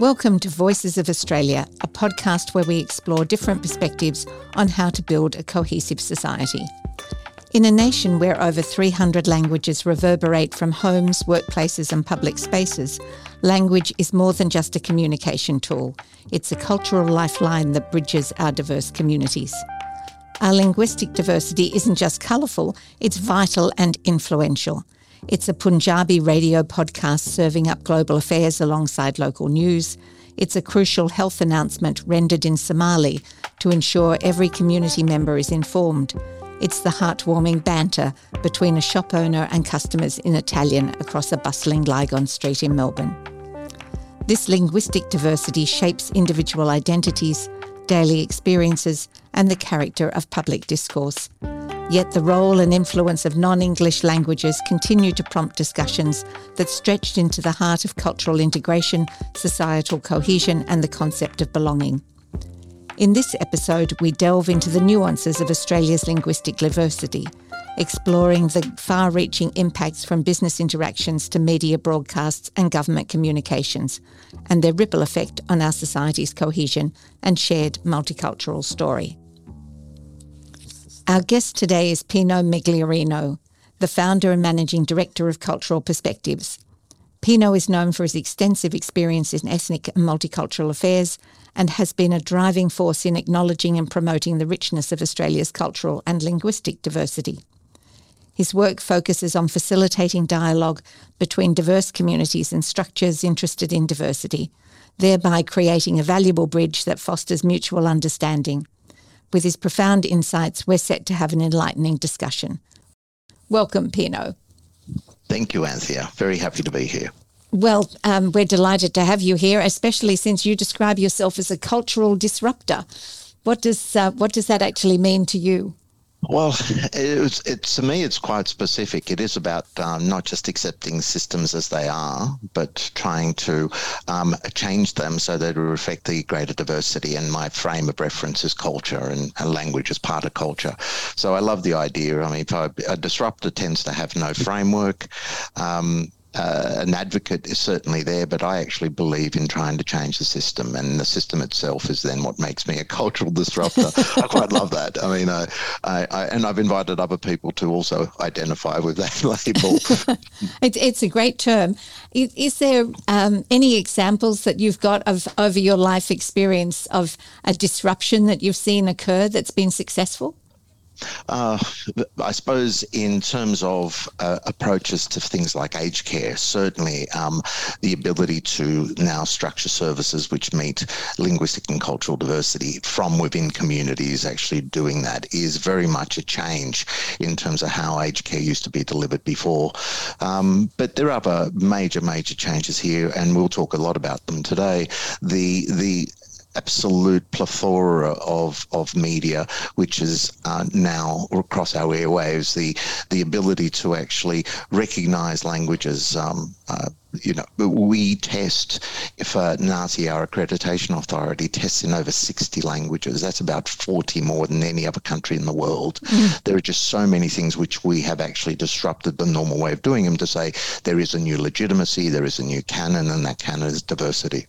Welcome to Voices of Australia, a podcast where we explore different perspectives on how to build a cohesive society. In a nation where over 300 languages reverberate from homes, workplaces and public spaces, language is more than just a communication tool. It's a cultural lifeline that bridges our diverse communities. Our linguistic diversity isn't just colourful, it's vital and influential. It's a Punjabi radio podcast serving up global affairs alongside local news. It's a crucial health announcement rendered in Somali to ensure every community member is informed. It's the heartwarming banter between a shop owner and customers in Italian across a bustling Lygon Street in Melbourne. This linguistic diversity shapes individual identities, daily experiences, and the character of public discourse. Yet the role and influence of non-English languages continue to prompt discussions that stretched into the heart of cultural integration, societal cohesion, and the concept of belonging. In this episode, we delve into the nuances of Australia's linguistic diversity, exploring the far-reaching impacts from business interactions to media broadcasts and government communications, and their ripple effect on our society's cohesion and shared multicultural story. Our guest today is Pino Migliorino, the founder and managing director of Cultural Perspectives. Pino is known for his extensive experience in ethnic and multicultural affairs and has been a driving force in acknowledging and promoting the richness of Australia's cultural and linguistic diversity. His work focuses on facilitating dialogue between diverse communities and structures interested in diversity, thereby creating a valuable bridge that fosters mutual understanding. With his profound insights, we're set to have an enlightening discussion. Welcome, Pino. Thank you, Anthea. Very happy to be here. Well, we're delighted to have you here, especially since you describe yourself as a cultural disruptor. What does that actually mean to you? Well, it's to me, it's quite specific. It is about not just accepting systems as they are, but trying to change them so that they reflect the greater diversity. And my frame of reference is culture, and language is part of culture. So I love the idea. I mean, a disruptor tends to have no framework. An advocate is certainly there, but I actually believe in trying to change the system, and the system itself is then what makes me a cultural disruptor. I quite love that. I mean, and I've invited other people to also identify with that label. It's a great term. Is there any examples that you've got of over your life experience of a disruption that you've seen occur that's been successful? I suppose in terms of approaches to things like aged care, certainly the ability to now structure services which meet linguistic and cultural diversity from within communities, actually doing that is very much a change in terms of how aged care used to be delivered before. But there are other major changes here, and we'll talk a lot about them today. The absolute plethora of media, which is now across our airwaves, the ability to actually recognise languages. We test, if NAATI, our accreditation authority, tests in over 60 languages. That's about 40 more than any other country in the world. Mm. There are just so many things which we have actually disrupted the normal way of doing them to say there is a new legitimacy, there is a new canon, and that canon is diversity.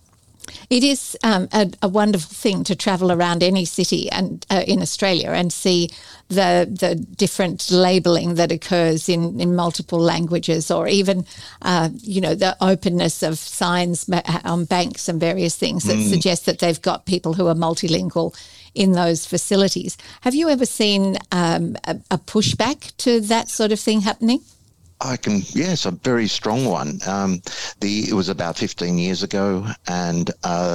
It is a wonderful thing to travel around any city and in Australia and see the different labelling that occurs in multiple languages, or even, the openness of signs on banks and various things that suggest that they've got people who are multilingual in those facilities. Have you ever seen a pushback to that sort of thing happening? Yes, a very strong one. It was about 15 years ago, and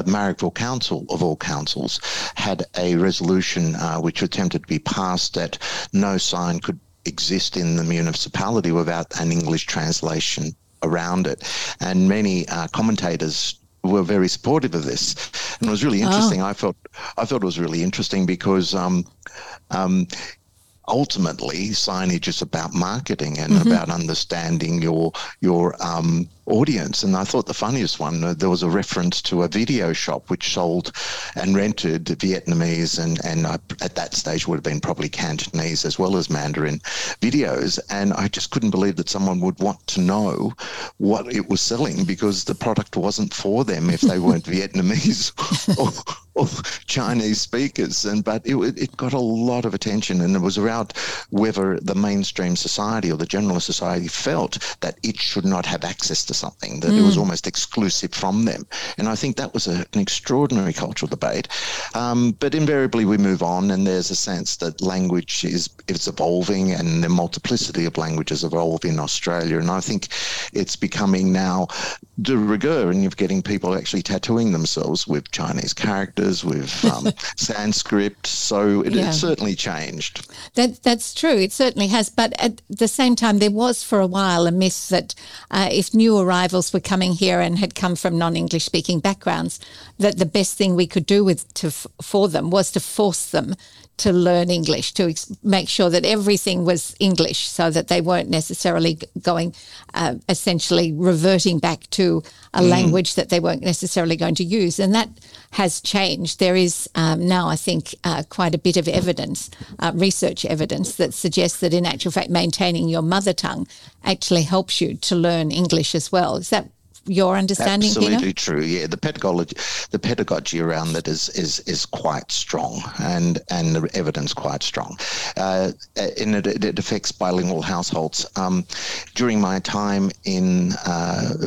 Marrickville Council, of all councils, had a resolution which attempted to be passed that no sign could exist in the municipality without an English translation around it. And many commentators were very supportive of this, and it was really interesting. I felt it was really interesting because ultimately signage is about marketing and about understanding your audience. And I thought the funniest one, there was a reference to a video shop which sold and rented Vietnamese and at that stage would have been probably Cantonese as well as Mandarin videos. And I just couldn't believe that someone would want to know what it was selling, because the product wasn't for them if they weren't Vietnamese or Chinese speakers. But it got a lot of attention, and it was around whether the mainstream society or the generalist society felt that it should not have access to something, that it was almost exclusive from them. And I think that was an extraordinary cultural debate. But invariably we move on, and there's a sense that language is evolving, and the multiplicity of languages evolve in Australia. And I think it's becoming now de rigueur, and you're getting people actually tattooing themselves with Chinese characters, with Sanskrit. So it's certainly changed. That's true. It certainly has. But at the same time, there was for a while a myth that if new arrivals were coming here and had come from non-English speaking backgrounds, that the best thing we could do for them was to force them to learn English, to make sure that everything was English, so that they weren't necessarily going, essentially reverting back to a language that they weren't necessarily going to use. And that has changed. There is now, I think, quite a bit of evidence, research evidence, that suggests that in actual fact maintaining your mother tongue actually helps you to learn English as well. Is that your understanding? Absolutely true. Yeah, the pedagogy around that is quite strong, and the evidence quite strong, and it affects bilingual households. During my time in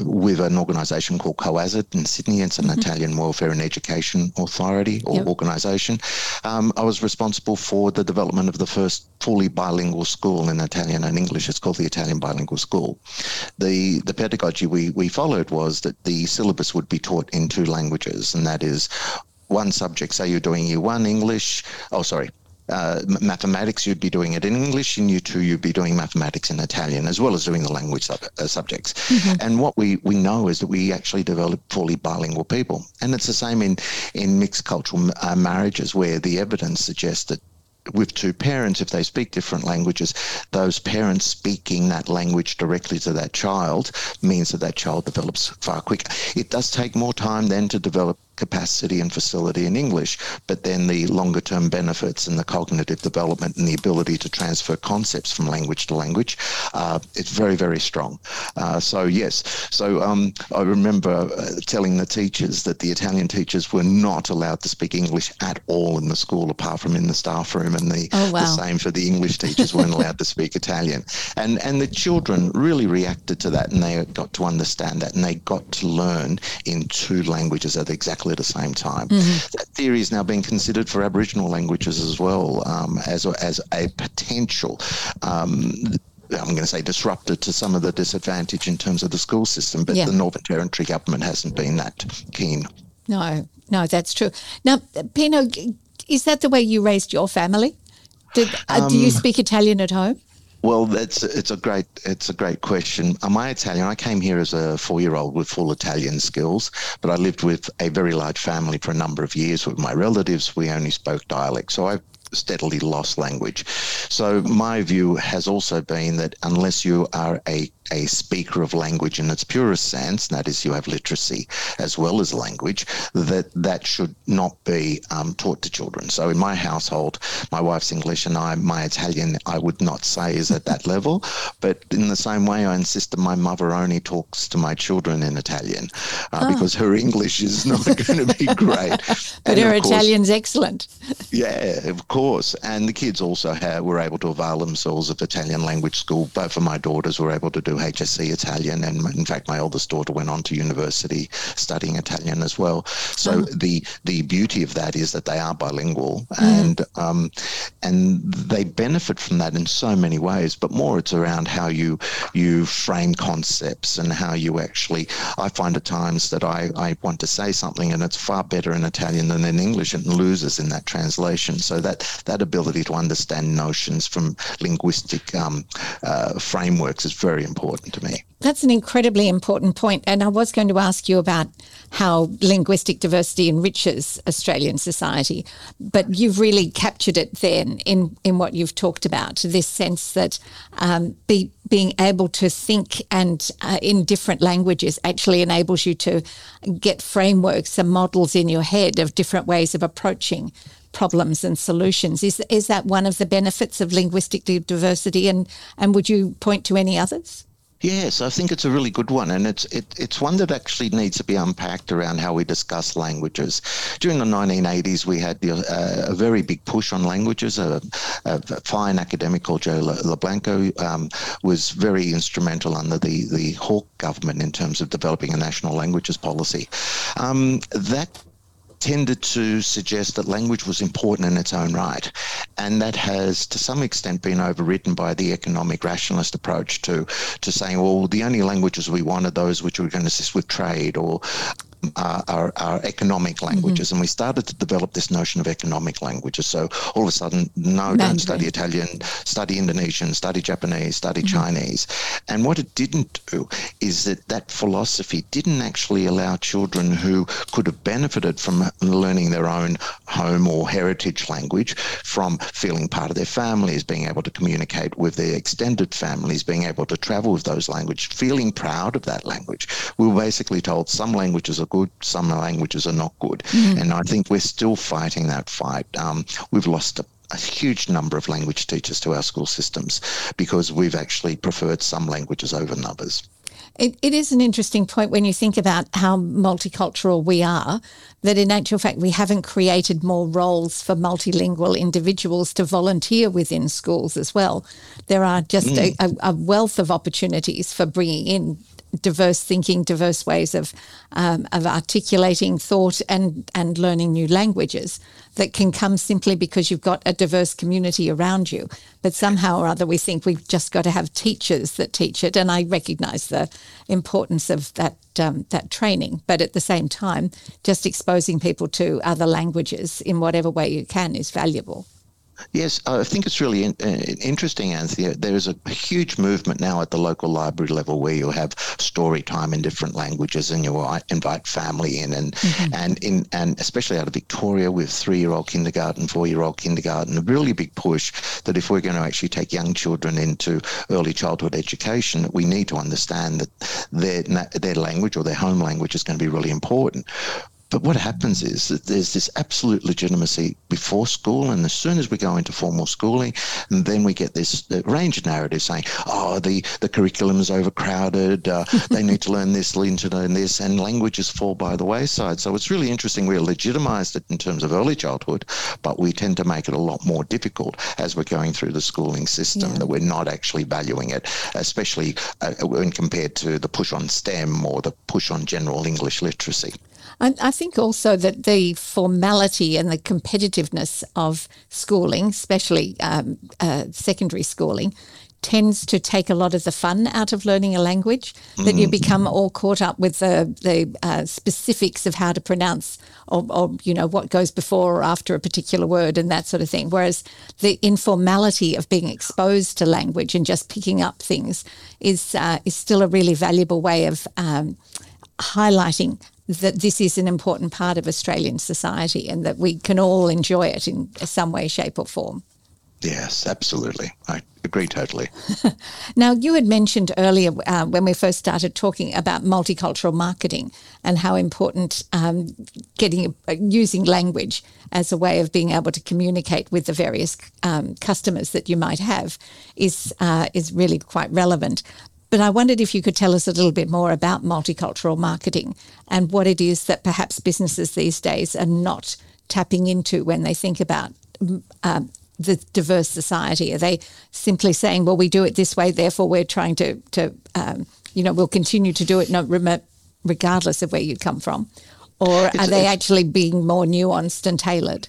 with an organisation called Co.As.It. in Sydney, it's an Italian Welfare and Education Authority or organisation. I was responsible for the development of the first fully bilingual school in Italian and English. It's called the Italian Bilingual School. The pedagogy we followed was that the syllabus would be taught in two languages, and that is one subject. So you're doing year one English, mathematics, you'd be doing it in English, and year two you'd be doing mathematics in Italian, as well as doing the language subjects. And what we know is that we actually develop fully bilingual people, and it's the same in mixed cultural marriages, where the evidence suggests that with two parents, if they speak different languages, those parents speaking that language directly to that child means that child develops far quicker. It does take more time then to develop capacity and facility in English, but then the longer term benefits and the cognitive development and the ability to transfer concepts from language to language, it's very, very strong. So I remember telling the teachers that the Italian teachers were not allowed to speak English at all in the school, apart from in the staff room, and the same for the English teachers weren't allowed to speak Italian. And the children really reacted to that, and they got to understand that, and they got to learn in two languages at exactly at the same time. That theory is now being considered for Aboriginal languages as well, as a potential, I'm going to say, disruptor to some of the disadvantage in terms of the school system, but the Northern Territory government hasn't been that keen. No, that's true. Now, Pino, is that the way you raised your family? Do you speak Italian at home? Well, it's a great question. My Italian, I came here as a 4-year-old with full Italian skills, but I lived with a very large family for a number of years. With my relatives, we only spoke dialect, so I've steadily lost language. So my view has also been that unless you are a speaker of language in its purest sense, that is, you have literacy as well as language, that should not be taught to children. So in my household, my wife's English and my Italian, I would not say is at that level, but in the same way I insist that my mother only talks to my children in Italian because her English is not going to be great. But her Italian's excellent. Yeah, of course. And the kids also were able to avail themselves of Italian language school. Both of my daughters were able to do HSC Italian, and in fact my oldest daughter went on to university studying Italian as well. So the beauty of that is that they are bilingual, and they benefit from that in so many ways, but more it's around how you frame concepts and how you actually, I find at times that I want to say something and it's far better in Italian than in English and loses in that translation. So that ability to understand notions from linguistic frameworks is very important. important to me. That's an incredibly important point. And I was going to ask you about how linguistic diversity enriches Australian society, but you've really captured it then in what you've talked about, this sense that being able to think and in different languages actually enables you to get frameworks and models in your head of different ways of approaching problems and solutions. Is that one of the benefits of linguistic diversity, and would you point to any others? Yes, I think it's a really good one, and it's one that actually needs to be unpacked around how we discuss languages. During the 1980s, we had a very big push on languages. A fine academic called Joe LaBlanco was very instrumental under the Hawke government in terms of developing a national languages policy. That tended to suggest that language was important in its own right. And that has, to some extent, been overridden by the economic rationalist approach to saying, well, the only languages we want are those which are going to assist with trade or are economic languages. Mm-hmm. And we started to develop this notion of economic languages. So all of a sudden, don't study Italian, study Indonesian, study Japanese, study mm-hmm. Chinese. And what it didn't do is that philosophy didn't actually allow children who could have benefited from learning their own home or heritage language, from feeling part of their families, being able to communicate with their extended families, being able to travel with those languages, feeling proud of that language. We were basically told some languages are good, some languages are not good. Mm-hmm. And I think we're still fighting that fight. We've lost a huge number of language teachers to our school systems because we've actually preferred some languages over others. It is an interesting point when you think about how multicultural we are, that in actual fact we haven't created more roles for multilingual individuals to volunteer within schools as well. There are just a wealth of opportunities for bringing in diverse thinking, diverse ways of articulating thought and learning new languages that can come simply because you've got a diverse community around you. But somehow or other, we think we've just got to have teachers that teach it. And I recognise the importance of that training. But at the same time, just exposing people to other languages in whatever way you can is valuable. Yes, I think it's really interesting, Anthea. There is a huge movement now at the local library level where you have story time in different languages and you invite family in. And mm-hmm. and especially out of Victoria with 3-year-old kindergarten, 4-year-old kindergarten, a really big push that if we're going to actually take young children into early childhood education, we need to understand that their language or their home language is going to be really important. But what happens is that there's this absolute legitimacy before school, and as soon as we go into formal schooling, and then we get this range of narratives saying, oh, the curriculum is overcrowded, they need to learn this, learn to learn this, and languages fall by the wayside. So it's really interesting. We're legitimised it in terms of early childhood, but we tend to make it a lot more difficult as we're going through the schooling system, that we're not actually valuing it, especially when compared to the push on STEM or the push on general English literacy. I think also that the formality and the competitiveness of schooling, especially secondary schooling, tends to take a lot of the fun out of learning a language, that you become all caught up with the specifics of how to pronounce or what goes before or after a particular word and that sort of thing. Whereas the informality of being exposed to language and just picking up things is still a really valuable way of highlighting that this is an important part of Australian society and that we can all enjoy it in some way, shape or form. Yes, absolutely. I agree totally. Now, you had mentioned earlier when we first started talking about multicultural marketing and how important using language as a way of being able to communicate with the various customers that you might have is really quite relevant. But I wondered if you could tell us a little bit more about multicultural marketing and what it is that perhaps businesses these days are not tapping into when they think about the diverse society. Are they simply saying, well, we do it this way, therefore we're trying to we'll continue to do it regardless of where you come from? Or are they actually being more nuanced and tailored?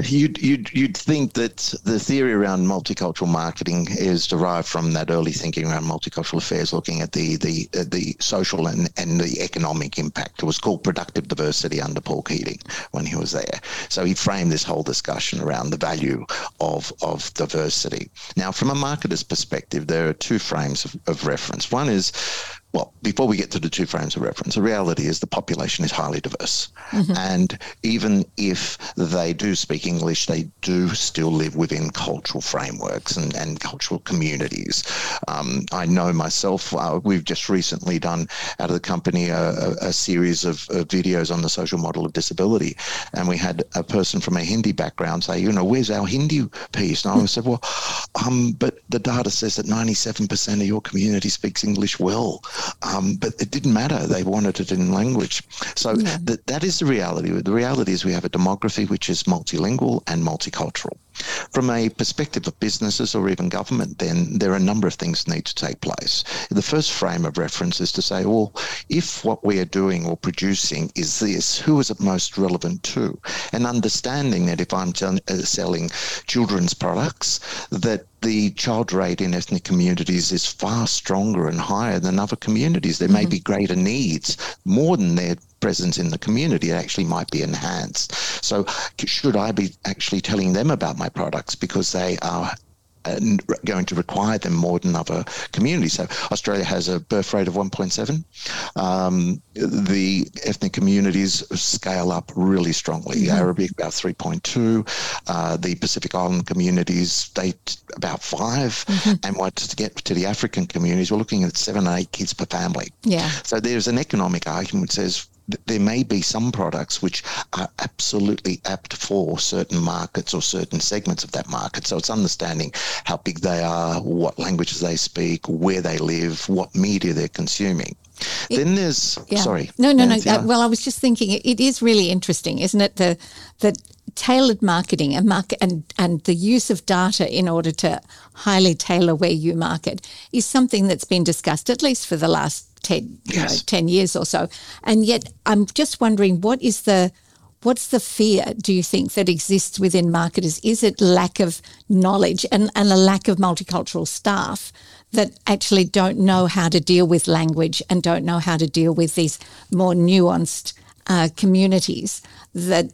You'd think that the theory around multicultural marketing is derived from that early thinking around multicultural affairs, looking at the social and the economic impact. It was called productive diversity under Paul Keating when he was there. So he framed this whole discussion around the value of diversity. Now, from a marketer's perspective, there are two frames of reference. One is, well, before we get to the two frames of reference, the reality is the population is highly diverse. Mm-hmm. And even if they do speak English, they do still live within cultural frameworks and cultural communities. I know myself, we've just recently done out of the company a series of videos on the social model of disability. And we had a person from a Hindi background say, you know, where's our Hindi piece? And I said, well, but the data says that 97% of your community speaks English well. But it didn't matter. They wanted it in language. So yeah. that is the reality. The reality is we have a demography which is multilingual and multicultural. From a perspective of businesses or even government, then there are a number of things that need to take place. The first frame of reference is to say, well, if what we are doing or producing is this, who is it most relevant to? And understanding that if I'm selling children's products, that the child rate in ethnic communities is far stronger and higher than other communities. There may be greater needs more than their presence in the community. It actually might be enhanced. So should I be actually telling them about my products because they are going to require them more than other communities? So Australia has a birth rate of 1.7. The ethnic communities scale up really strongly. Mm-hmm. Arabic about 3.2. The Pacific Island communities, they about 5. Mm-hmm. And to get to the African communities, we're looking at 7 or 8 kids per family. Yeah. So there's an economic argument which says, there may be some products which are absolutely apt for certain markets or certain segments of that market. So it's understanding how big they are, what languages they speak, where they live, what media they're consuming. Then there's sorry. No. I was just thinking it is really interesting, isn't it? The tailored marketing and the use of data in order to highly tailor where you market is something that's been discussed at least for the last 10 years or so. And yet I'm just wondering, what's the fear, do you think, that exists within marketers? Is it lack of knowledge and a lack of multicultural staff that actually don't know how to deal with language and don't know how to deal with these more nuanced communities that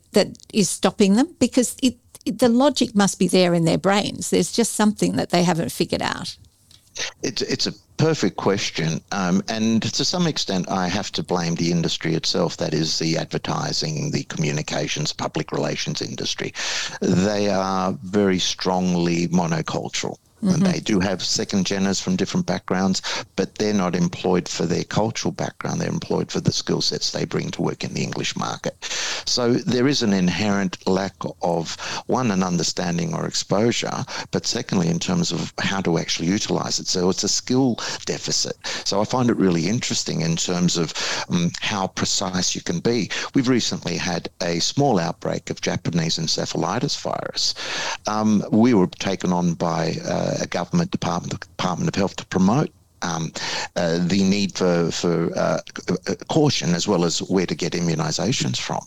is stopping them? Because the logic must be there in their brains. There's just something that they haven't figured out. It's a perfect question. And to some extent, I have to blame the industry itself. That is the advertising, the communications, public relations industry. They are very strongly monocultural. Mm-hmm. And they do have second genders from different backgrounds, but they're not employed for their cultural background. They're employed for the skill sets they bring to work in the English market. So there is an inherent lack of, one, an understanding or exposure, but secondly, in terms of how to actually utilise it. So it's a skill deficit. So I find it really interesting in terms of how precise you can be. We've recently had a small outbreak of Japanese encephalitis virus. We were taken on by a government department of health to promote the need for caution as well as where to get immunisations from.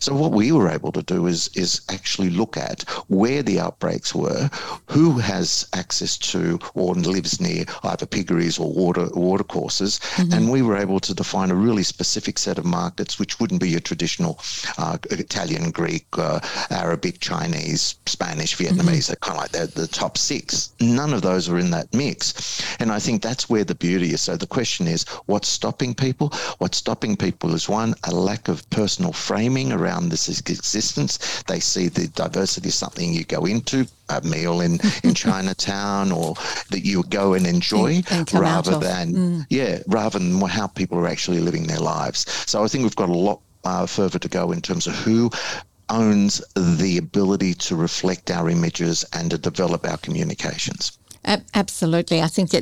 So what we were able to do is actually look at where the outbreaks were, who has access to or lives near either piggeries or water courses, mm-hmm. and we were able to define a really specific set of markets which wouldn't be your traditional Italian, Greek, Arabic, Chinese, Spanish, Vietnamese, mm-hmm. kind of like the top 6. None of those are in that mix, and I think that's where the beauty is. So the question is, what's stopping people? What's stopping people is, one, a lack of personal framing around this existence. They see the diversity as something you go into, a meal in Chinatown, or that you go and enjoy, rather than how people are actually living their lives. So I think we've got a lot further to go in terms of who owns the ability to reflect our images and to develop our communications. Absolutely. I think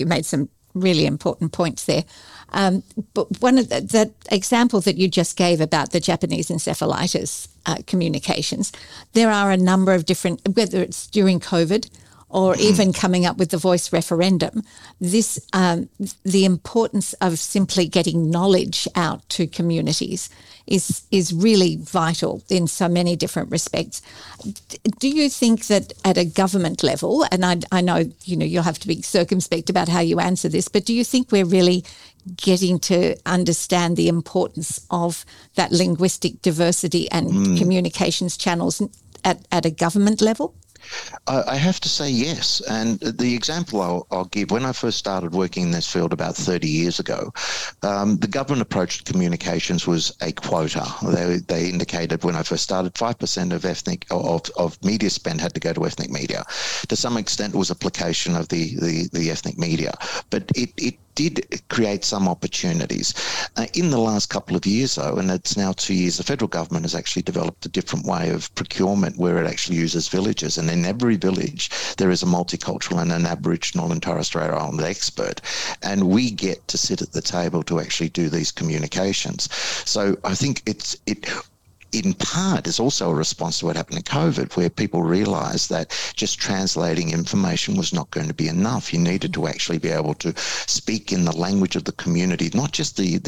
you made some really important points there. But one of the example that you just gave about the Japanese encephalitis communications, there are a number of different, whether it's during COVID or even coming up with the voice referendum, this the importance of simply getting knowledge out to communities is really vital in so many different respects. Do you think that at a government level, and I know, you know, you'll have to be circumspect about how you answer this, but do you think we're really getting to understand the importance of that linguistic diversity and communications channels at a government level? I have to say yes, and the example I'll give, when I first started working in this field about 30 years ago, the government approach to communications was a quota. They indicated when I first started 5% of media spend had to go to ethnic media. To some extent it was application of the ethnic media, but it did create some opportunities. In the last couple of years, though, and it's now 2 years, the federal government has actually developed a different way of procurement where it actually uses villages. And in every village, there is a multicultural and an Aboriginal and Torres Strait Islander expert. And we get to sit at the table to actually do these communications. So I think it in part is also a response to what happened in COVID, where people realised that just translating information was not going to be enough. You needed to actually be able to speak in the language of the community, not just the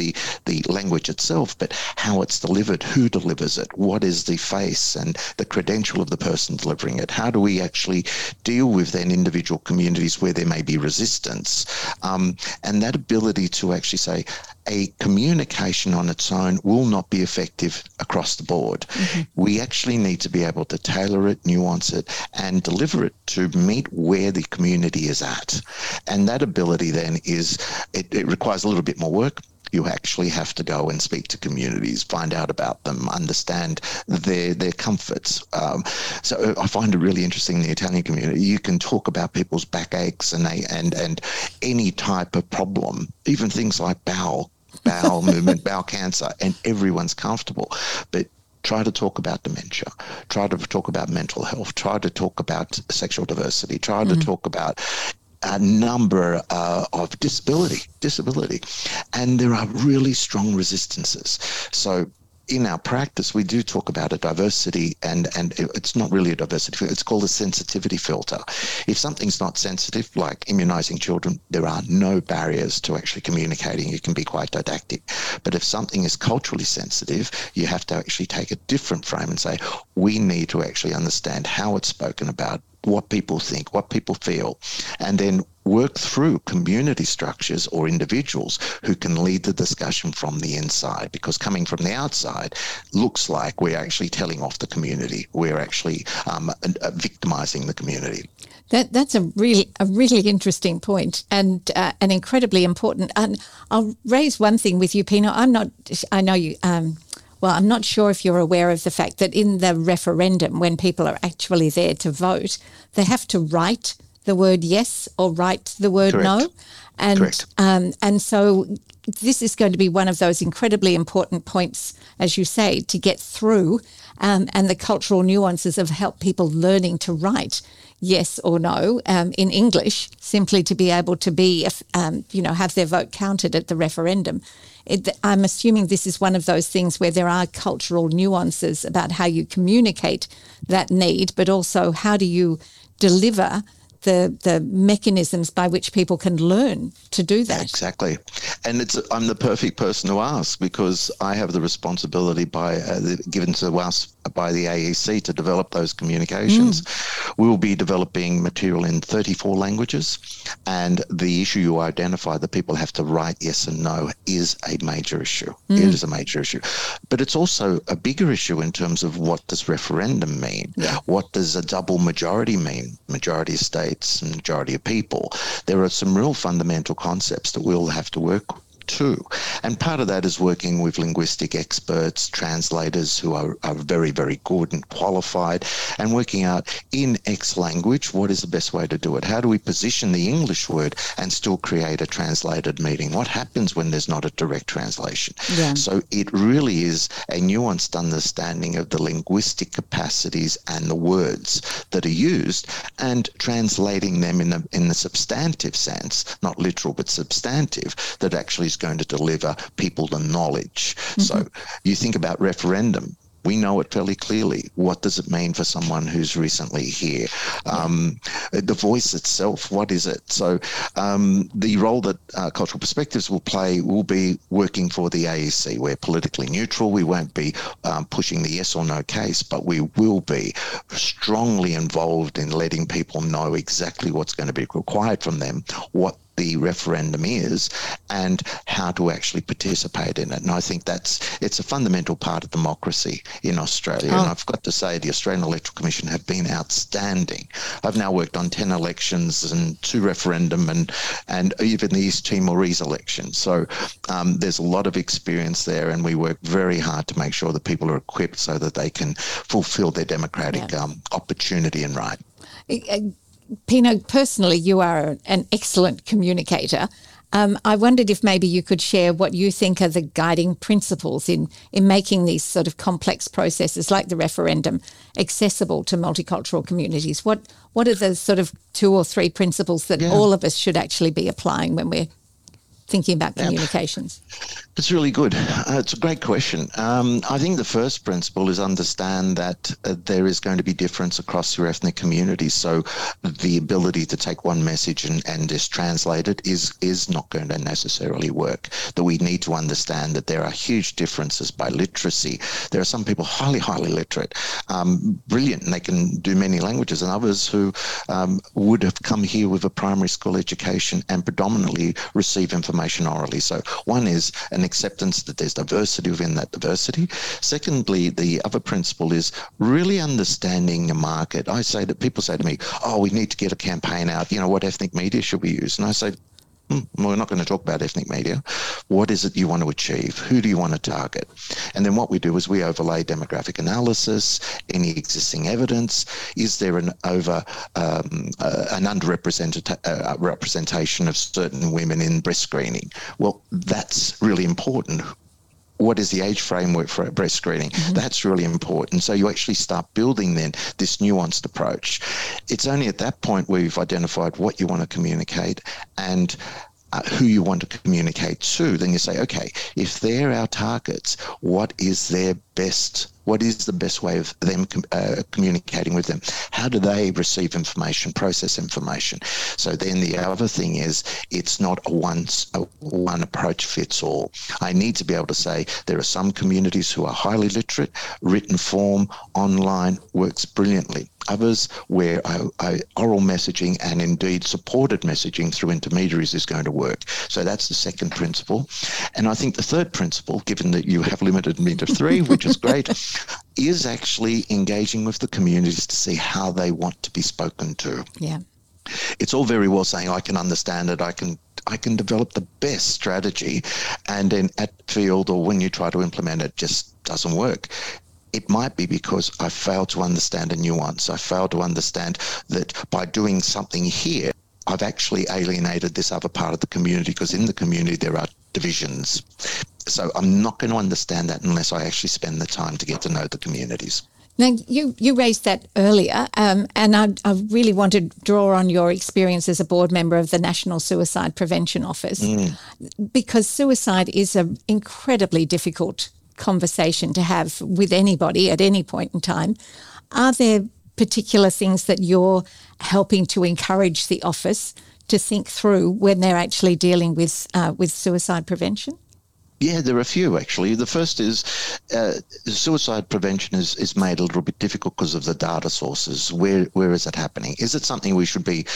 language itself, but how it's delivered, who delivers it, what is the face and the credential of the person delivering it. How do we actually deal with then individual communities where there may be resistance? And that ability to actually say, a communication on its own will not be effective across the board. Mm-hmm. We actually need to be able to tailor it, nuance it, and deliver it to meet where the community is at. And that ability then is, it requires a little bit more work. You actually have to go and speak to communities, find out about them, understand their comforts. So I find it really interesting in the Italian community. You can talk about people's backaches and any type of problem, even things like bowel movement, bowel cancer, and everyone's comfortable. But try to talk about dementia, try to talk about mental health, try to talk about sexual diversity, try to talk about a number of disability. And there are really strong resistances. So in our practice, we do talk about a diversity, and it's not really a diversity, it's called a sensitivity filter. If something's not sensitive, like immunising children, there are no barriers to actually communicating. You can be quite didactic. But if something is culturally sensitive, you have to actually take a different frame and say, we need to actually understand how it's spoken about, what people think, what people feel, and then work through community structures or individuals who can lead the discussion from the inside, because coming from the outside looks like we're actually telling off the community. We're actually victimising the community. That's a really interesting point and an incredibly important. And I'll raise one thing with you, Pino. I'm not sure if you're aware of the fact that in the referendum, when people are actually there to vote, they have to write the word yes or write the word Correct. No. And so this is going to be one of those incredibly important points, as you say, to get through and the cultural nuances of help people learning to write yes or no in English, simply to be able to be, have their vote counted at the referendum. I'm assuming this is one of those things where there are cultural nuances about how you communicate that need, but also how do you deliver the mechanisms by which people can learn to do that. Exactly. And I'm the perfect person to ask, because I have the responsibility given to us by the AEC to develop those communications. We will be developing material in 34 languages, and the issue you identify that people have to write yes and no is a major issue. It is a major issue. But it's also a bigger issue in terms of what does referendum mean? Yeah. What does a double majority mean? Majority of states and majority of people. There are some real fundamental concepts that we'll have to work too. And part of that is working with linguistic experts, translators who are very, very good and qualified, and working out in X language, what is the best way to do it? How do we position the English word and still create a translated meaning? What happens when there's not a direct translation? Yeah. So it really is a nuanced understanding of the linguistic capacities and the words that are used and translating them in the substantive sense, not literal, but substantive, that actually is going to deliver people the knowledge. So you think about referendum. we know it fairly clearly. What does it mean for someone who's recently here? The voice itself, what is it? So the role that Cultural Perspectives will play will be working for the AEC. We're politically neutral. We won't be pushing the yes or no case, but we will be strongly involved in letting people know exactly what's going to be required from them, what the referendum is, and how to actually participate in it. And I think it's a fundamental part of democracy in Australia. Oh. And I've got to say, the Australian Electoral Commission have been outstanding. I've now worked on 10 elections and 2 referendum and even the East Timorese election. So there's a lot of experience there, and we work very hard to make sure that people are equipped so that they can fulfil their democratic opportunity and right. Pino, personally, you are an excellent communicator. I wondered if maybe you could share what you think are the guiding principles in making these sort of complex processes like the referendum accessible to multicultural communities. What are the sort of 2 or 3 principles that all of us should actually be applying when we're thinking about communications? It's really good. It's a great question. I think the first principle is understand that there is going to be difference across your ethnic communities. So the ability to take one message and just translate it is not going to necessarily work. That we need to understand that there are huge differences by literacy. There are some people highly, highly literate, brilliant, and they can do many languages, and others who would have come here with a primary school education and predominantly receive information orally. So one is an acceptance that there's diversity within that diversity. Secondly, the other principle is really understanding the market. I say that people say to me, oh, we need to get a campaign out. You know, what ethnic media should we use? And I say, we're not going to talk about ethnic media. What is it you want to achieve? Who do you want to target? And then what we do is we overlay demographic analysis, any existing evidence. Is there an underrepresented representation of certain women in breast screening? Well, that's really important. What is the age framework for breast screening? Mm-hmm. That's really important. So you actually start building then this nuanced approach. It's only at that point where you've identified what you want to communicate and who you want to communicate to. Then you say, okay, if they're our targets, what is the best way of them communicating with them? How do they receive information, process information? So then the other thing is, it's not a one approach fits all. I need to be able to say there are some communities who are highly literate, written form, online works brilliantly. Others where oral messaging and indeed supported messaging through intermediaries is going to work. So that's the second principle. And I think the third principle, given that you have limited me to 3, which is great, is actually engaging with the communities to see how they want to be spoken to. Yeah. It's all very well saying, I can understand it, I can develop the best strategy, and then at field or when you try to implement it, just doesn't work. It might be because I failed to understand a nuance. I failed to understand that by doing something here, I've actually alienated this other part of the community, because in the community there are divisions. So I'm not going to understand that unless I actually spend the time to get to know the communities. Now, you raised that earlier, and I really want to draw on your experience as a board member of the National Suicide Prevention Office, because suicide is an incredibly difficult conversation to have with anybody at any point in time. Are there particular things that you're helping to encourage the office to think through when they're actually dealing with suicide prevention? Yeah, there are a few, actually. The first is suicide prevention is made a little bit difficult because of the data sources. Where is it happening? Is it something we should be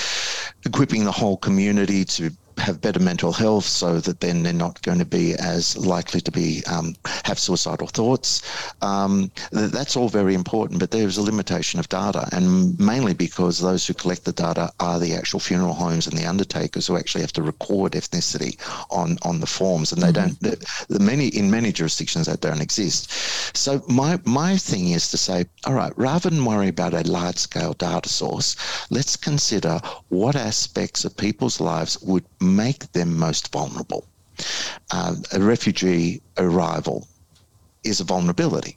equipping the whole community to have better mental health, so that then they're not going to be as likely to be have suicidal thoughts? That's all very important, but there's a limitation of data, and mainly because those who collect the data are the actual funeral homes and the undertakers who actually have to record ethnicity on the forms, and they don't. In many jurisdictions that don't exist. So my thing is to say, all right, rather than worry about a large scale data source, let's consider what aspects of people's lives would make them most vulnerable. A refugee arrival is a vulnerability.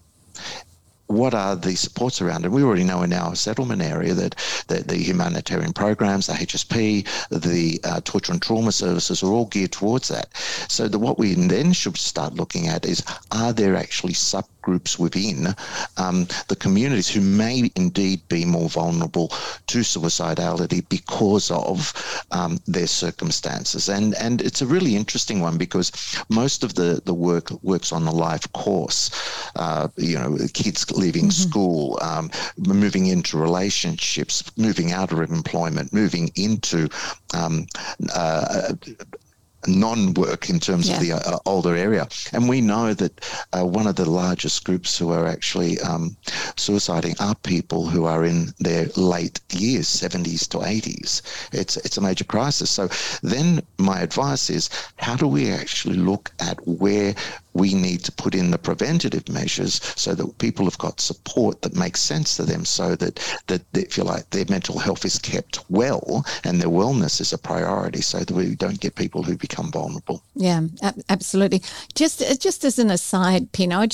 What are the supports around it? We already know in our settlement area that the humanitarian programs, the HSP, the torture and trauma services are all geared towards that. So what we then should start looking at is, are there actually sub groups within the communities who may indeed be more vulnerable to suicidality because of their circumstances. And it's a really interesting one because most of the work works on the life course, kids leaving school, moving into relationships, moving out of employment, moving into non-work in terms of the older area. And we know that one of the largest groups who are actually suiciding are people who are in their late years, 70s to 80s. It's a major crisis. So then my advice is, how do we actually look at where we need to put in the preventative measures so that people have got support that makes sense to them, so that they feel like their mental health is kept well and their wellness is a priority, so that we don't get people who become vulnerable. Yeah, absolutely. Just as an aside, Pino,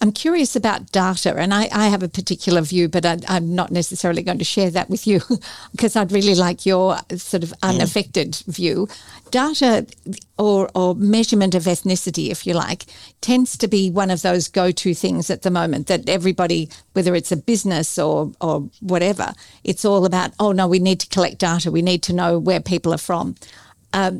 I'm curious about data, and I have a particular view, but I'm not necessarily going to share that with you because I'd really like your sort of unaffected view. Data or measurement of ethnicity, if you like, tends to be one of those go-to things at the moment that everybody, whether it's a business or whatever, it's all about, oh, no, we need to collect data. We need to know where people are from. But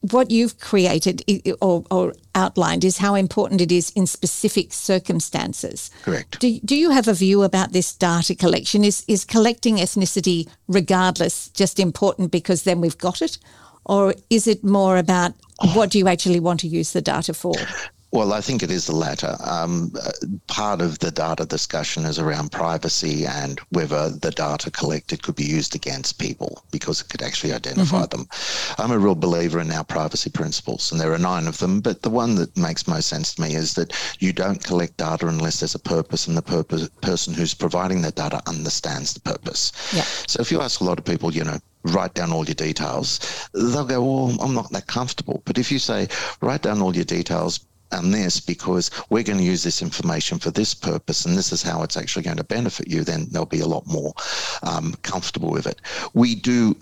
what you've created or outlined is how important it is in specific circumstances. Correct. Do you have a view about this data collection? Is collecting ethnicity regardless just important because then we've got it? Or is it more about what do you actually want to use the data for? Well, I think it is the latter. Part of the data discussion is around privacy and whether the data collected could be used against people because it could actually identify them. I'm a real believer in our privacy principles, and there are 9 of them, but the one that makes most sense to me is that you don't collect data unless there's a purpose and the person who's providing that data understands the purpose. Yeah. So if you ask a lot of people, write down all your details, they'll go, well, I'm not that comfortable. But if you say, write down all your details, and this because we're going to use this information for this purpose and this is how it's actually going to benefit you, then they'll be a lot more comfortable with it. We do,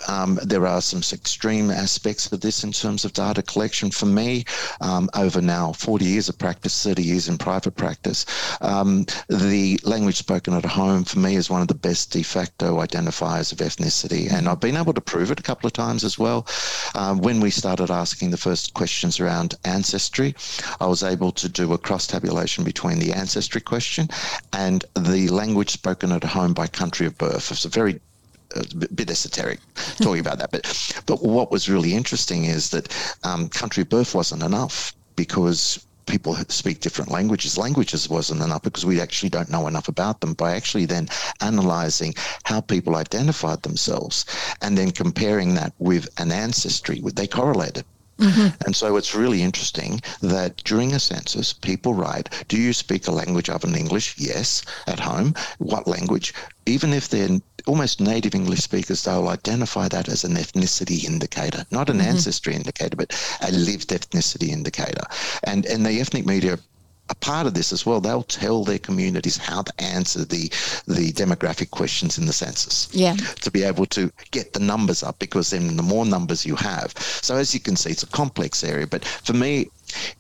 there are some extreme aspects of this in terms of data collection. For me, over now 40 years of practice, 30 years in private practice, the language spoken at home for me is one of the best de facto identifiers of ethnicity, and I've been able to prove it a couple of times as well. When we started asking the first questions around ancestry, I was able to do a cross-tabulation between the ancestry question and the language spoken at home by country of birth. It's a bit esoteric talking about that, but what was really interesting is that country of birth wasn't enough because people speak different languages. Languages wasn't enough because we actually don't know enough about them. By actually then analysing how people identified themselves and then comparing that with an ancestry, they correlated. And so it's really interesting that during a census, people write, do you speak a language other than English? Yes. At home, what language? Even if they're almost native English speakers, they'll identify that as an ethnicity indicator, not an ancestry indicator, but a lived ethnicity indicator. And the ethnic media a part of this as well, they'll tell their communities how to answer the demographic questions in the census to be able to get the numbers up, because then the more numbers you have. So as you can see, it's a complex area. But for me,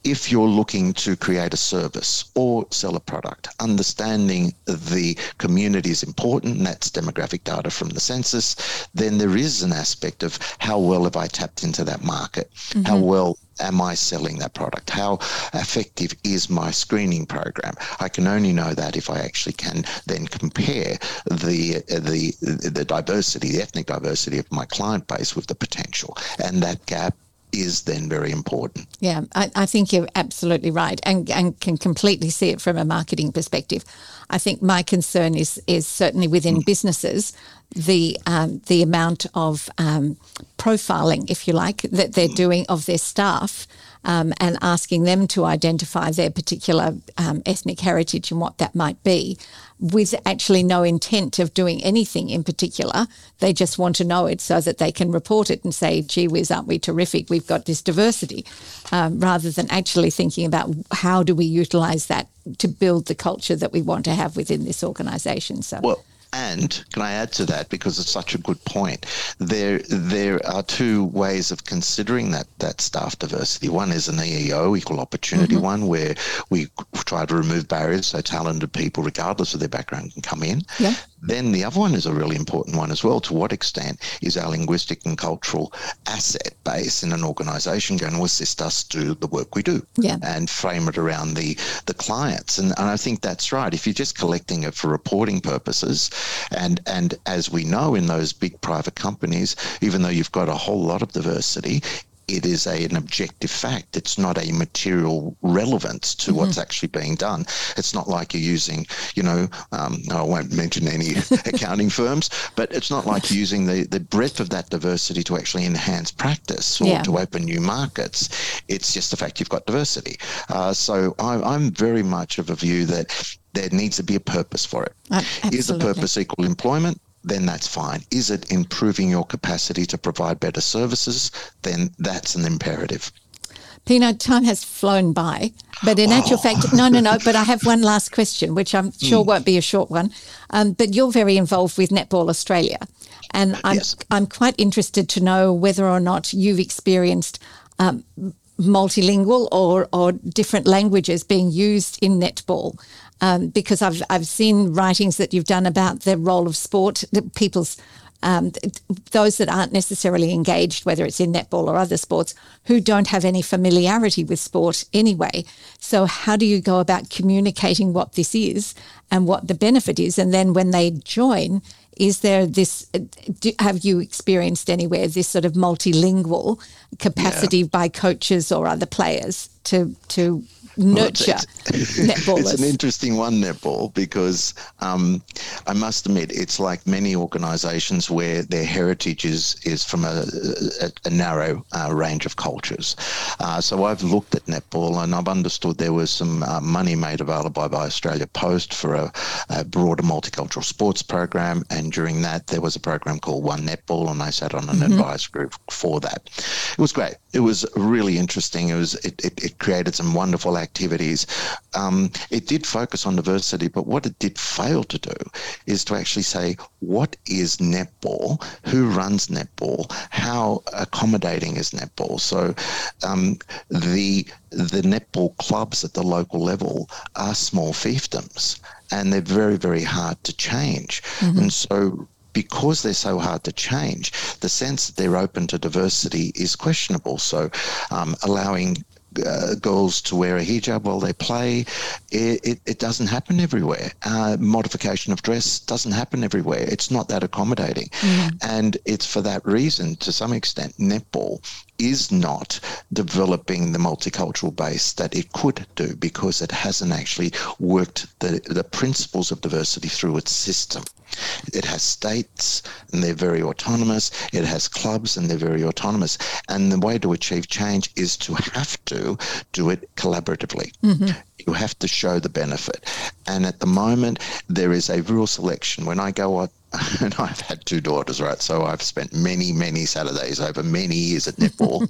if you're looking to create a service or sell a product, understanding the community is important, and that's demographic data from the census. Then there is an aspect of how well have I tapped into that market? How well am I selling that product? How effective is my screening program? I can only know that if I actually can then compare the diversity, the ethnic diversity of my client base with the potential, and that gap is then very important. Yeah, I think you're absolutely right, and can completely see it from a marketing perspective. I think my concern is certainly within businesses, the amount of profiling, if you like, that they're doing of their staff and asking them to identify their particular ethnic heritage and what that might be, with actually no intent of doing anything in particular. They just want to know it so that they can report it and say, gee whiz, aren't we terrific? We've got this diversity, rather than actually thinking about how do we utilise that to build the culture that we want to have within this organisation. So. Well, And can I add to that, because it's such a good point, there are two ways of considering that staff diversity. One is an EEO, equal opportunity mm-hmm. one, where we try to remove barriers so talented people, regardless of their background, can come in. Yeah. Then the other one is a really important one as well. To what extent is our linguistic and cultural asset base in an organisation going to assist us do the work we do yeah. and frame it around the clients? And I think that's right. If you're just collecting it for reporting purposes, and as we know in those big private companies, even though you've got a whole lot of diversity, it is an objective fact. It's not a material relevance to mm-hmm. what's actually being done. It's not like you're using, I won't mention any accounting firms, but it's not like using the breadth of that diversity to actually enhance practice or yeah. to open new markets. It's just the fact you've got diversity. So I'm very much of a view that there needs to be a purpose for it. Absolutely. Is the purpose equal employment? Then that's fine. Is it improving your capacity to provide better services? Then that's an imperative. Pino, time has flown by, but in actual fact, no, but I have one last question, which I'm sure won't be a short one. But you're very involved with Netball Australia, and I'm quite interested to know whether or not you've experienced multilingual or different languages being used in netball. Because I've seen writings that you've done about the role of sport, the people's those that aren't necessarily engaged, whether it's in netball or other sports, who don't have any familiarity with sport anyway. So how do you go about communicating what this is and what the benefit is? And then when they join, is there this? Have you experienced anywhere this sort of multilingual capacity yeah. by coaches or other players to nurture netballers? It's an interesting one, netball, because I must admit, it's like many organisations where their heritage is from a narrow range of cultures. So I've looked at netball and I've understood there was some money made available by Australia Post for a broader multicultural sports program. And during that, there was a program called One Netball, and I sat on an mm-hmm. advisory group for that. It was great. It was really interesting. It created some wonderful activities. It did focus on diversity, but what it did fail to do is to actually say, what is netball? Who runs netball? How accommodating is netball? So the netball clubs at the local level are small fiefdoms, and they're very, very hard to change. Mm-hmm. And so because they're so hard to change, the sense that they're open to diversity is questionable. So allowing girls to wear a hijab while they play, it doesn't happen everywhere. Modification of dress doesn't happen everywhere. It's not that accommodating. Mm. And it's for that reason, to some extent, netball is not developing the multicultural base that it could do, because it hasn't actually worked the principles of diversity through its system. It has states and they're very autonomous. It has clubs and they're very autonomous. And the way to achieve change is to have to do it collaboratively. Mm-hmm. You have to show the benefit. And at the moment, there is a real selection. When I go on, and I've had two daughters, right? So I've spent many, many Saturdays over many years at netball.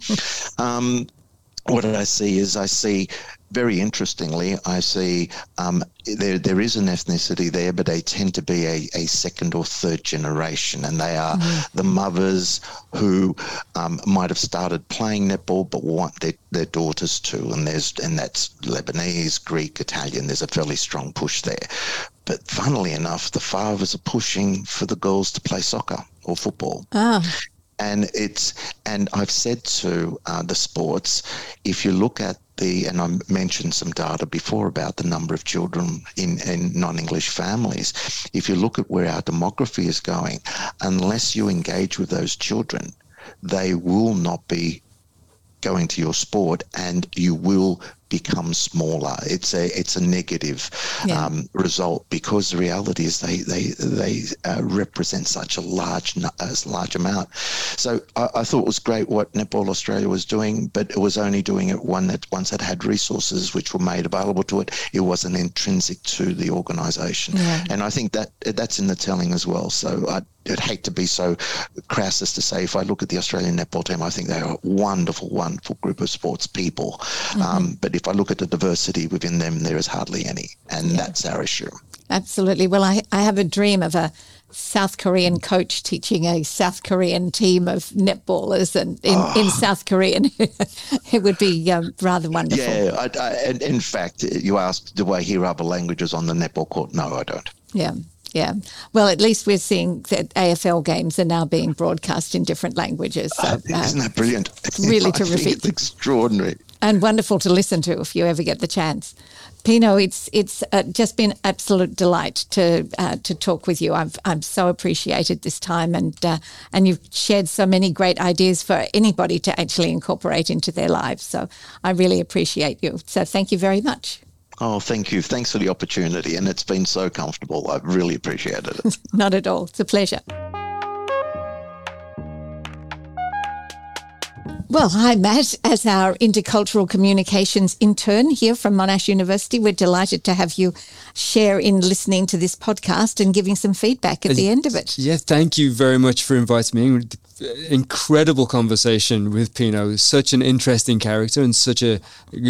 What I see, very interestingly, there is an ethnicity there, but they tend to be a second or third generation, and they are mm-hmm. the mothers who might have started playing netball but want their daughters to, and that's Lebanese, Greek, Italian. There's a fairly strong push there. But funnily enough, the fathers are pushing for the girls to play soccer or football. Oh. And I've said to the sports, if you look at and I mentioned some data before about the number of children in non-English families, if you look at where our demography is going, unless you engage with those children, they will not be going to your sport, and you will become smaller. It's a negative result, because the reality is they represent such a large amount. So I thought it was great what Netball Australia was doing, but it was only doing it once it had resources which were made available to it. It wasn't intrinsic to the organisation, yeah. and I think that's in the telling as well. So I'd hate to be so crass as to say, if I look at the Australian netball team, I think they are a wonderful, wonderful group of sports people. Mm-hmm. But if I look at the diversity within them, there is hardly any. And yeah. that's our issue. Absolutely. Well, I have a dream of a South Korean coach teaching a South Korean team of netballers and in South Korean. It would be rather wonderful. Yeah, in fact, you asked, do I hear other languages on the netball court? No, I don't. Yeah. Well, at least we're seeing that AFL games are now being broadcast in different languages. So, isn't that brilliant? It's really terrific. It's extraordinary. And wonderful to listen to if you ever get the chance. Pino, it's just been absolute delight to talk with you. I've so appreciated this time, and you've shared so many great ideas for anybody to actually incorporate into their lives. So I really appreciate you. So thank you very much. Oh, thank you. Thanks for the opportunity, and it's been so comfortable. I've really appreciated it. Not at all. It's a pleasure. Well, hi, Matt. As our intercultural communications intern here from Monash University, we're delighted to have you share in listening to this podcast and giving some feedback at the end of it. Yeah, thank you very much for inviting me. Incredible conversation with Pino. Such an interesting character and such a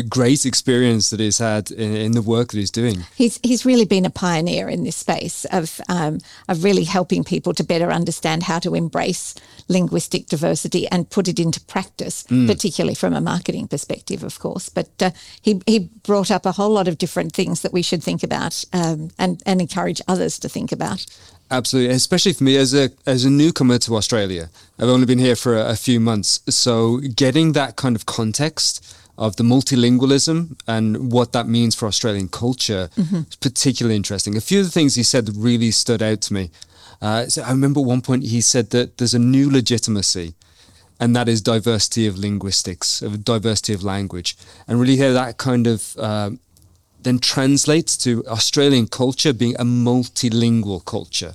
great experience that he's had in the work that he's doing. He's really been a pioneer in this space of really helping people to better understand how to embrace linguistic diversity and put it into practice. Particularly from a marketing perspective, of course. But he brought up a whole lot of different things that we should think about and encourage others to think about. Absolutely, especially for me as a newcomer to Australia. I've only been here for a few months. So getting that kind of context of the multilingualism and what that means for Australian culture is particularly interesting. A few of the things he said really stood out to me. So I remember at one point he said that there's a new legitimacy, and that is diversity of linguistics, of diversity of language. And really how that kind of then translates to Australian culture being a multilingual culture.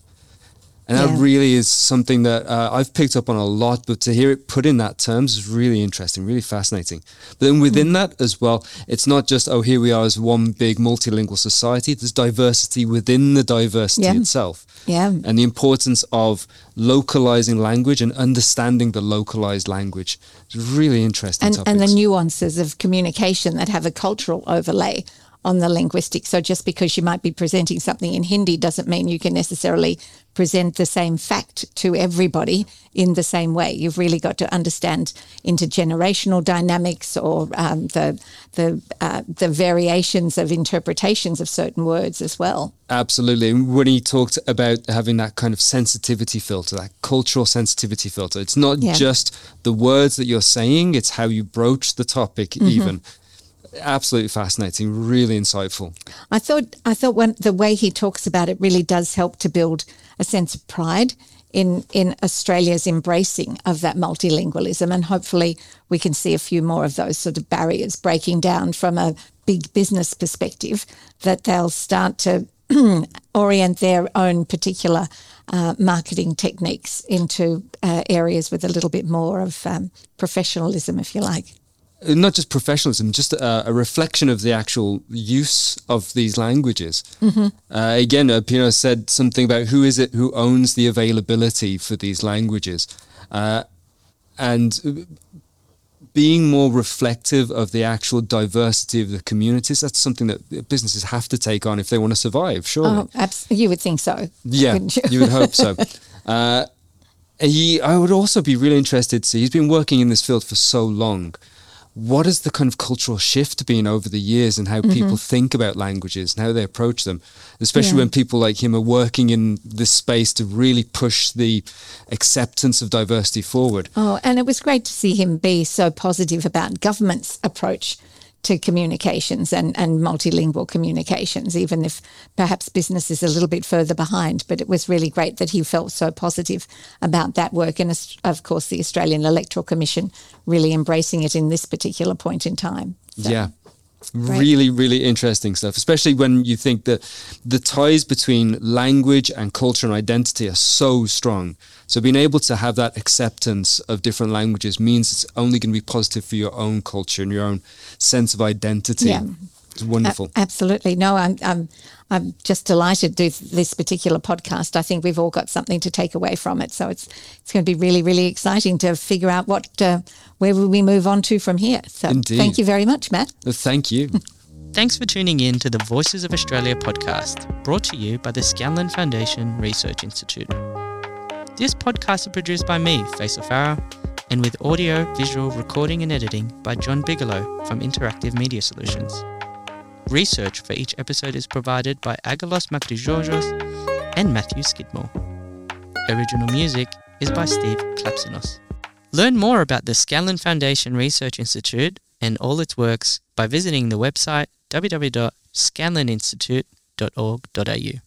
And that really is something that I've picked up on a lot, but to hear it put in that terms is really interesting, really fascinating. But then within that as well, it's not just, oh, here we are as one big multilingual society. There's diversity within the diversity itself. Yeah. And the importance of localizing language and understanding the localized language. It's really interesting topics. And the nuances of communication that have a cultural overlay on the linguistics. So just because you might be presenting something in Hindi doesn't mean you can necessarily present the same fact to everybody in the same way. You've really got to understand intergenerational dynamics or the variations of interpretations of certain words as well. Absolutely. When he talked about having that kind of sensitivity filter, that cultural sensitivity filter, it's not just the words that you're saying, it's how you broach the topic even. Absolutely fascinating, really insightful. I thought when the way he talks about it really does help to build a sense of pride in Australia's embracing of that multilingualism, and hopefully we can see a few more of those sort of barriers breaking down from a big business perspective, that they'll start to orient their own particular marketing techniques into areas with a little bit more of professionalism, if you like. Not just professionalism, just a reflection of the actual use of these languages. Again, Pino said something about who is it who owns the availability for these languages, and being more reflective of the actual diversity of the communities. That's something that businesses have to take on if they want to survive, surely. Oh, you would think so. Yeah, wouldn't you? You would hope so. I would also be really interested to see, he's been working in this field for so long, what has the kind of cultural shift been over the years and how people think about languages and how they approach them, especially when people like him are working in this space to really push the acceptance of diversity forward. Oh, and it was great to see him be so positive about government's approach to communications and multilingual communications, even if perhaps business is a little bit further behind. But it was really great that he felt so positive about that work. And of course, the Australian Electoral Commission really embracing it in this particular point in time. So, yeah, great. Really, really interesting stuff, especially when you think that the ties between language and culture and identity are so strong. So being able to have that acceptance of different languages means it's only going to be positive for your own culture and your own sense of identity. Yeah. It's wonderful. Absolutely. No, I'm just delighted to do this particular podcast. I think we've all got something to take away from it. So it's going to be really, really exciting to figure out where will we move on to from here. So Indeed. Thank you very much, Matt. Thank you. Thanks for tuning in to the Voices of Australia podcast, brought to you by the Scanlon Foundation Research Institute. This podcast is produced by me, Faisal Farah, and with audio, visual, recording and editing by John Bigelow from Interactive Media Solutions. Research for each episode is provided by Agalos Matri Georgios and Matthew Skidmore. Original music is by Steve Klapsinos. Learn more about the Scanlon Foundation Research Institute and all its works by visiting the website www.scanloninstitute.org.au.